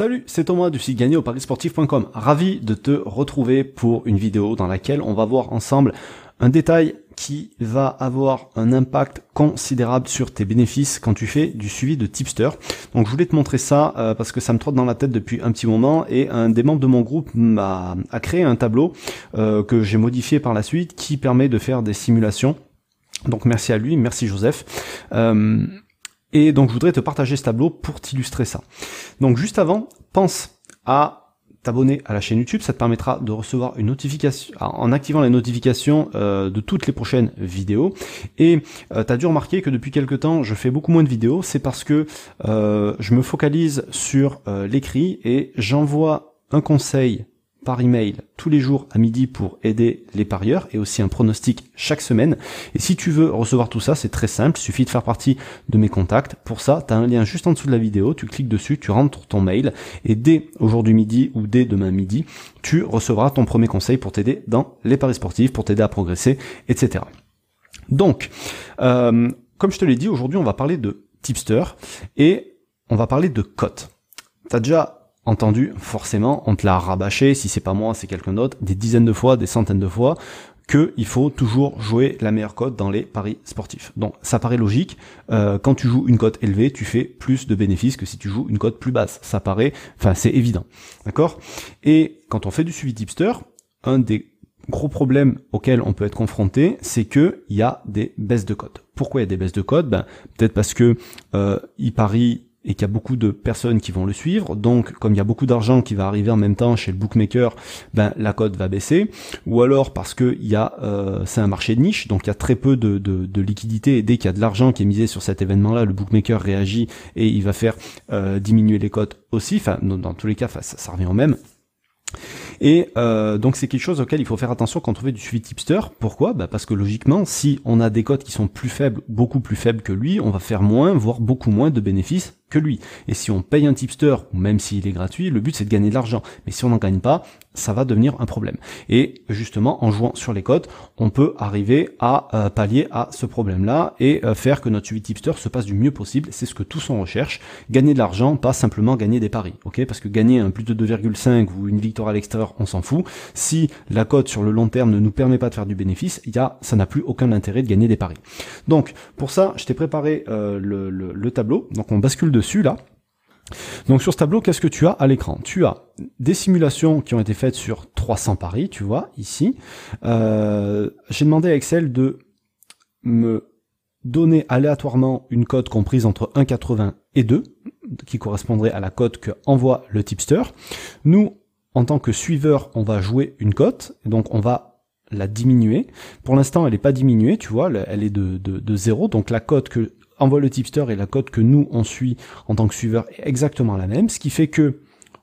Salut, c'est Thomas du site GagnerAuParisSportif.com. Ravi de te retrouver pour une vidéo dans laquelle on va voir ensemble un détail qui va avoir un impact considérable sur tes bénéfices quand tu fais du suivi de tipster. Donc je voulais te montrer ça parce que ça me trotte dans la tête depuis un petit moment et un des membres de mon groupe a créé un tableau que j'ai modifié par la suite qui permet de faire des simulations. Donc merci à lui, merci Joseph. Et donc je voudrais te partager ce tableau pour t'illustrer ça. Donc juste avant, pense à t'abonner à la chaîne YouTube, ça te permettra de recevoir une notification en activant les notifications de toutes les prochaines vidéos. Et t'as dû remarquer que depuis quelques temps je fais beaucoup moins de vidéos, c'est parce que je me focalise sur l'écrit et j'envoie un conseil par email tous les jours à midi pour aider les parieurs et aussi un pronostic chaque semaine. Et si tu veux recevoir tout ça, c'est très simple, il suffit de faire partie de mes contacts. Pour ça, tu as un lien juste en dessous de la vidéo, tu cliques dessus, tu rentres ton mail et dès aujourd'hui midi ou dès demain midi, tu recevras ton premier conseil pour t'aider dans les paris sportifs, pour t'aider à progresser, etc. Donc, comme je te l'ai dit, aujourd'hui on va parler de tipster et on va parler de cotes. Tu as déjà entendu, forcément, on te l'a rabâché, si c'est pas moi, c'est quelqu'un d'autre, des dizaines de fois, des centaines de fois, qu'il faut toujours jouer la meilleure cote dans les paris sportifs. Donc ça paraît logique, quand tu joues une cote élevée, tu fais plus de bénéfices que si tu joues une cote plus basse. Ça paraît, enfin c'est évident, d'accord? Et quand on fait du suivi tipster, un des gros problème auquel on peut être confronté, c'est que il y a des baisses de cote. Pourquoi il y a des baisses de cote? Ben, peut-être parce que il parie et qu'il y a beaucoup de personnes qui vont le suivre, donc comme il y a beaucoup d'argent qui va arriver en même temps chez le bookmaker, ben la cote va baisser, ou alors parce que il y a c'est un marché de niche, donc il y a très peu de liquidité, et dès qu'il y a de l'argent qui est misé sur cet événement-là, le bookmaker réagit et il va faire diminuer les cotes aussi, enfin dans tous les cas, ça revient au même. Et donc c'est quelque chose auquel il faut faire attention quand on fait du suivi tipster. Pourquoi? Bah parce que logiquement, si on a des cotes qui sont plus faibles, beaucoup plus faibles que lui, on va faire moins, voire beaucoup moins de bénéfices que lui. Et si on paye un tipster, même s'il est gratuit, le but c'est de gagner de l'argent. Mais si on n'en gagne pas, ça va devenir un problème. Et justement, en jouant sur les cotes, on peut arriver à pallier à ce problème-là et faire que notre suivi tipster se passe du mieux possible. C'est ce que tous on recherche. Gagner de l'argent, pas simplement gagner des paris. Ok? Parce que gagner un plus de 2,5 ou une victoire à l'extérieur, on s'en fout. Si la cote sur le long terme ne nous permet pas de faire du bénéfice, ça n'a plus aucun intérêt de gagner des paris. Donc, pour ça, je t'ai préparé le tableau. Donc, on bascule dessus là. Donc sur ce tableau, qu'est-ce que tu as à l'écran? Tu as des simulations qui ont été faites sur 300 paris, tu vois, ici. J'ai demandé à Excel de me donner aléatoirement une cote comprise entre 1,80 et 2, qui correspondrait à la cote que envoie le tipster. Nous, en tant que suiveur, on va jouer une cote, donc on va la diminuer. Pour l'instant, elle n'est pas diminuée, tu vois, elle est de 0, donc la cote que envoie le tipster et la cote que nous on suit en tant que suiveur est exactement la même, ce qui fait que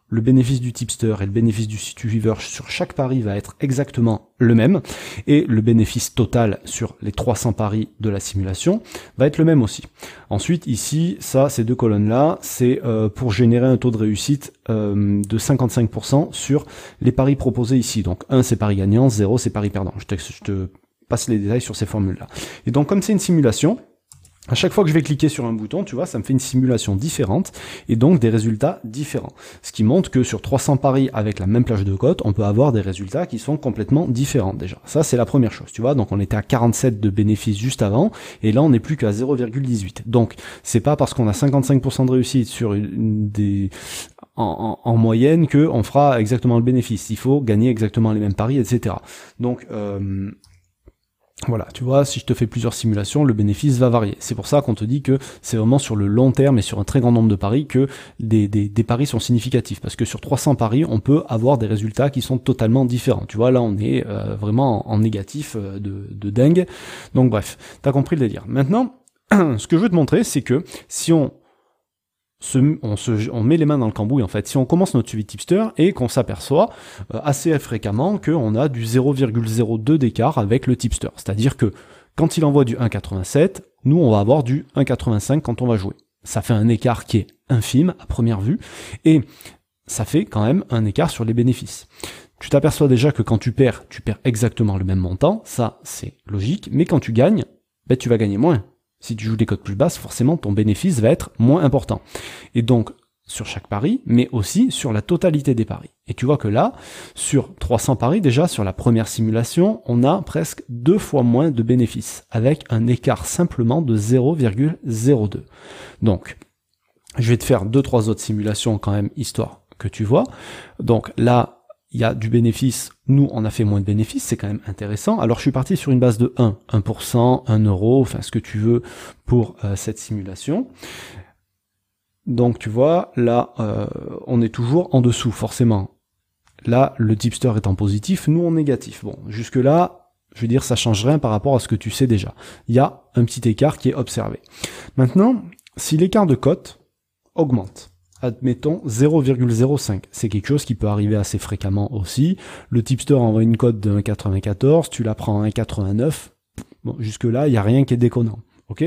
le bénéfice du tipster et le bénéfice du suiveur sur chaque pari va être exactement le même, et le bénéfice total sur les 300 paris de la simulation va être le même aussi. Ensuite ici, ces deux colonnes-là, c'est pour générer un taux de réussite de 55% sur les paris proposés ici. Donc 1 c'est paris gagnant, 0 c'est paris perdant. Je te passe les détails sur ces formules-là. Et donc comme c'est une simulation, à chaque fois que je vais cliquer sur un bouton, tu vois, ça me fait une simulation différente et donc des résultats différents. Ce qui montre que sur 300 paris avec la même plage de cote, on peut avoir des résultats qui sont complètement différents déjà. Ça, c'est la première chose, tu vois. Donc, on était à 47 de bénéfices juste avant et là, on n'est plus qu'à 0,18. Donc, c'est pas parce qu'on a 55% de réussite sur en moyenne que on fera exactement le bénéfice. Il faut gagner exactement les mêmes paris, etc. Donc, voilà, tu vois, si je te fais plusieurs simulations, le bénéfice va varier. C'est pour ça qu'on te dit que c'est vraiment sur le long terme et sur un très grand nombre de paris que des paris sont significatifs. Parce que sur 300 paris, on peut avoir des résultats qui sont totalement différents. Tu vois, là, on est vraiment en négatif de dingue. Donc bref, t'as compris le délire. Maintenant, ce que je veux te montrer, c'est que si on met les mains dans le cambouis, en fait, si on commence notre suivi tipster et qu'on s'aperçoit assez fréquemment qu'on a du 0,02 d'écart avec le tipster, c'est-à-dire que quand il envoie du 1,87, nous on va avoir du 1,85 quand on va jouer. Ça fait un écart qui est infime à première vue et ça fait quand même un écart sur les bénéfices. Tu t'aperçois déjà que quand tu perds exactement le même montant, ça c'est logique, mais quand tu gagnes, ben, tu vas gagner moins. Si tu joues des cotes plus basses, forcément ton bénéfice va être moins important. Et donc sur chaque pari, mais aussi sur la totalité des paris. Et tu vois que là, sur 300 paris, déjà sur la première simulation, on a presque 2 fois moins de bénéfices, avec un écart simplement de 0,02. Donc, je vais te faire 2-3 autres simulations quand même, histoire que tu vois. Donc là, il y a du bénéfice, nous on a fait moins de bénéfices, c'est quand même intéressant. Alors je suis parti sur une base de 1%, 1 euro, enfin ce que tu veux pour cette simulation. Donc tu vois, là, on est toujours en dessous, forcément. Là, le tipster est en positif, nous en négatif. Bon, jusque-là, je veux dire, ça change rien par rapport à ce que tu sais déjà. Il y a un petit écart qui est observé. Maintenant, si l'écart de cote augmente, admettons 0,05, c'est quelque chose qui peut arriver assez fréquemment aussi. Le tipster envoie une cote de 1,94, tu la prends à 1,89. Bon, jusque-là, il n'y a rien qui est déconnant. Ok.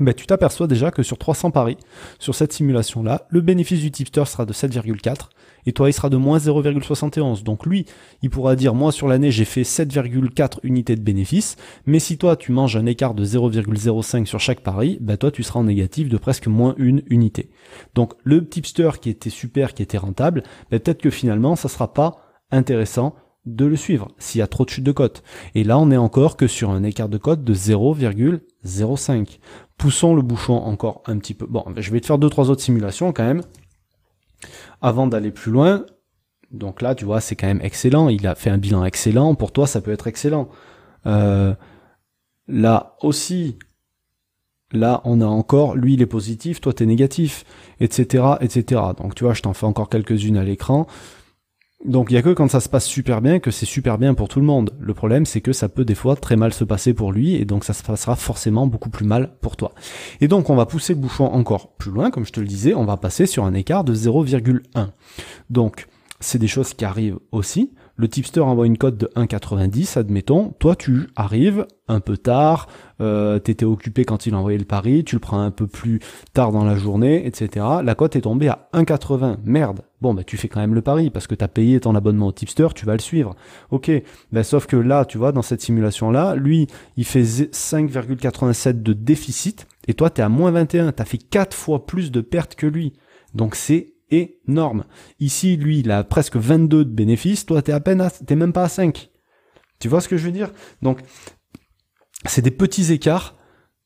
Ben, tu t'aperçois déjà que sur 300 paris, sur cette simulation-là, le bénéfice du tipster sera de 7,4 et toi, il sera de moins 0,71. Donc lui, il pourra dire, moi, sur l'année, j'ai fait 7,4 unités de bénéfice, mais si toi, tu manges un écart de 0,05 sur chaque pari, ben, toi, tu seras en négatif de presque moins 1 unité. Donc le tipster qui était super, qui était rentable, ben, peut-être que finalement, ça sera pas intéressant de le suivre s'il y a trop de chutes de cote. Et là, on est encore que sur un écart de cote de 0,05. Poussons le bouchon encore un petit peu. Bon, je vais te faire 2-3 autres simulations quand même avant d'aller plus loin. Donc là, tu vois, c'est quand même excellent. Il a fait un bilan excellent. Pour toi, ça peut être excellent. Là aussi, là, on a encore, lui, il est positif, toi, t'es négatif, etc., etc. Donc, tu vois, je t'en fais encore quelques-unes à l'écran. Donc il n'y a que quand ça se passe super bien que c'est super bien pour tout le monde. Le problème, c'est que ça peut des fois très mal se passer pour lui et donc ça se passera forcément beaucoup plus mal pour toi. Et donc on va pousser le bouchon encore plus loin, comme je te le disais, on va passer sur un écart de 0,1. Donc c'est des choses qui arrivent aussi. Le tipster envoie une cote de 1,90, admettons. Toi, tu arrives un peu tard, t'étais occupé quand il a envoyé le pari, tu le prends un peu plus tard dans la journée, etc. La cote est tombée à 1,80. Merde. Bon, bah, tu fais quand même le pari parce que t'as payé ton abonnement au tipster, tu vas le suivre. Ok. Bah, sauf que là, tu vois, dans cette simulation-là, lui, il fait 5,87 de déficit et toi, t'es à moins 21. T'as fait 4 fois plus de pertes que lui. Donc, c'est énorme. Ici, lui, il a presque 22 de bénéfices. Toi, t'es même pas à 5. Tu vois ce que je veux dire? Donc, c'est des petits écarts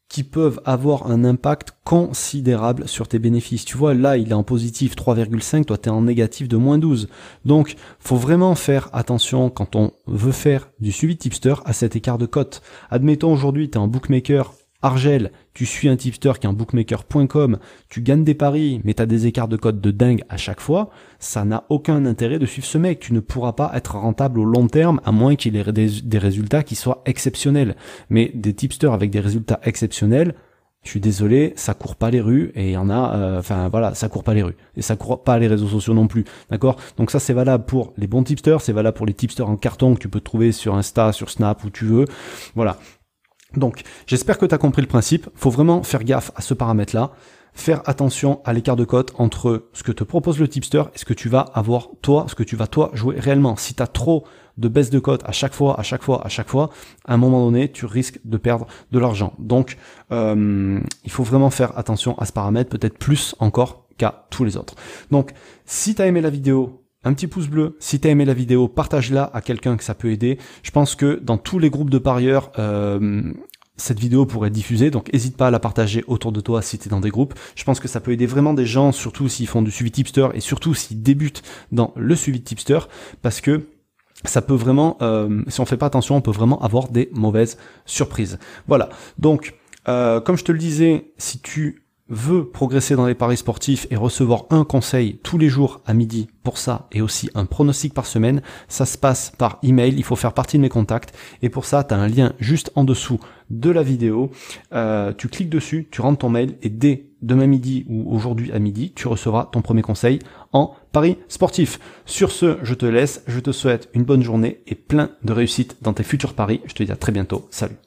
qui peuvent avoir un impact considérable sur tes bénéfices. Tu vois, là, il est en positif 3,5. Toi, t'es en négatif de moins 12. Donc, faut vraiment faire attention quand on veut faire du suivi tipster à cet écart de cote. Admettons aujourd'hui, t'es en bookmaker Argel, tu suis un tipster qui est un bookmaker.com, tu gagnes des paris, mais tu as des écarts de cote de dingue à chaque fois, ça n'a aucun intérêt de suivre ce mec. Tu ne pourras pas être rentable au long terme, à moins qu'il ait des résultats qui soient exceptionnels. Mais des tipsters avec des résultats exceptionnels, je suis désolé, ça court pas les rues et il y en a, voilà, ça court pas les rues et ça court pas les réseaux sociaux non plus, d'accord? Donc ça c'est valable pour les bons tipsters, c'est valable pour les tipsters en carton que tu peux trouver sur Insta, sur Snap, où tu veux, voilà. Donc, j'espère que tu as compris le principe. Faut vraiment faire gaffe à ce paramètre-là. Faire attention à l'écart de cote entre ce que te propose le tipster et ce que tu vas avoir toi, ce que tu vas toi jouer réellement. Si tu as trop de baisse de cote à chaque fois, à un moment donné, tu risques de perdre de l'argent. Donc, il faut vraiment faire attention à ce paramètre, peut-être plus encore qu'à tous les autres. Donc, si tu as aimé la vidéo, un petit pouce bleu. Si t'as aimé la vidéo, partage-la à quelqu'un que ça peut aider. Je pense que dans tous les groupes de parieurs, cette vidéo pourrait être diffusée. Donc, n'hésite pas à la partager autour de toi si t'es dans des groupes. Je pense que ça peut aider vraiment des gens, surtout s'ils font du suivi tipster et surtout s'ils débutent dans le suivi tipster, parce que ça peut vraiment, si on fait pas attention, on peut vraiment avoir des mauvaises surprises. Voilà. Donc, comme je te le disais, si tu veux progresser dans les paris sportifs et recevoir un conseil tous les jours à midi pour ça et aussi un pronostic par semaine, ça se passe par email, il faut faire partie de mes contacts et pour ça tu as un lien juste en dessous de la vidéo, tu cliques dessus, tu rentres ton mail et dès demain midi ou aujourd'hui à midi, tu recevras ton premier conseil en paris sportif. Sur ce, je te laisse, je te souhaite une bonne journée et plein de réussite dans tes futurs paris, je te dis à très bientôt, salut.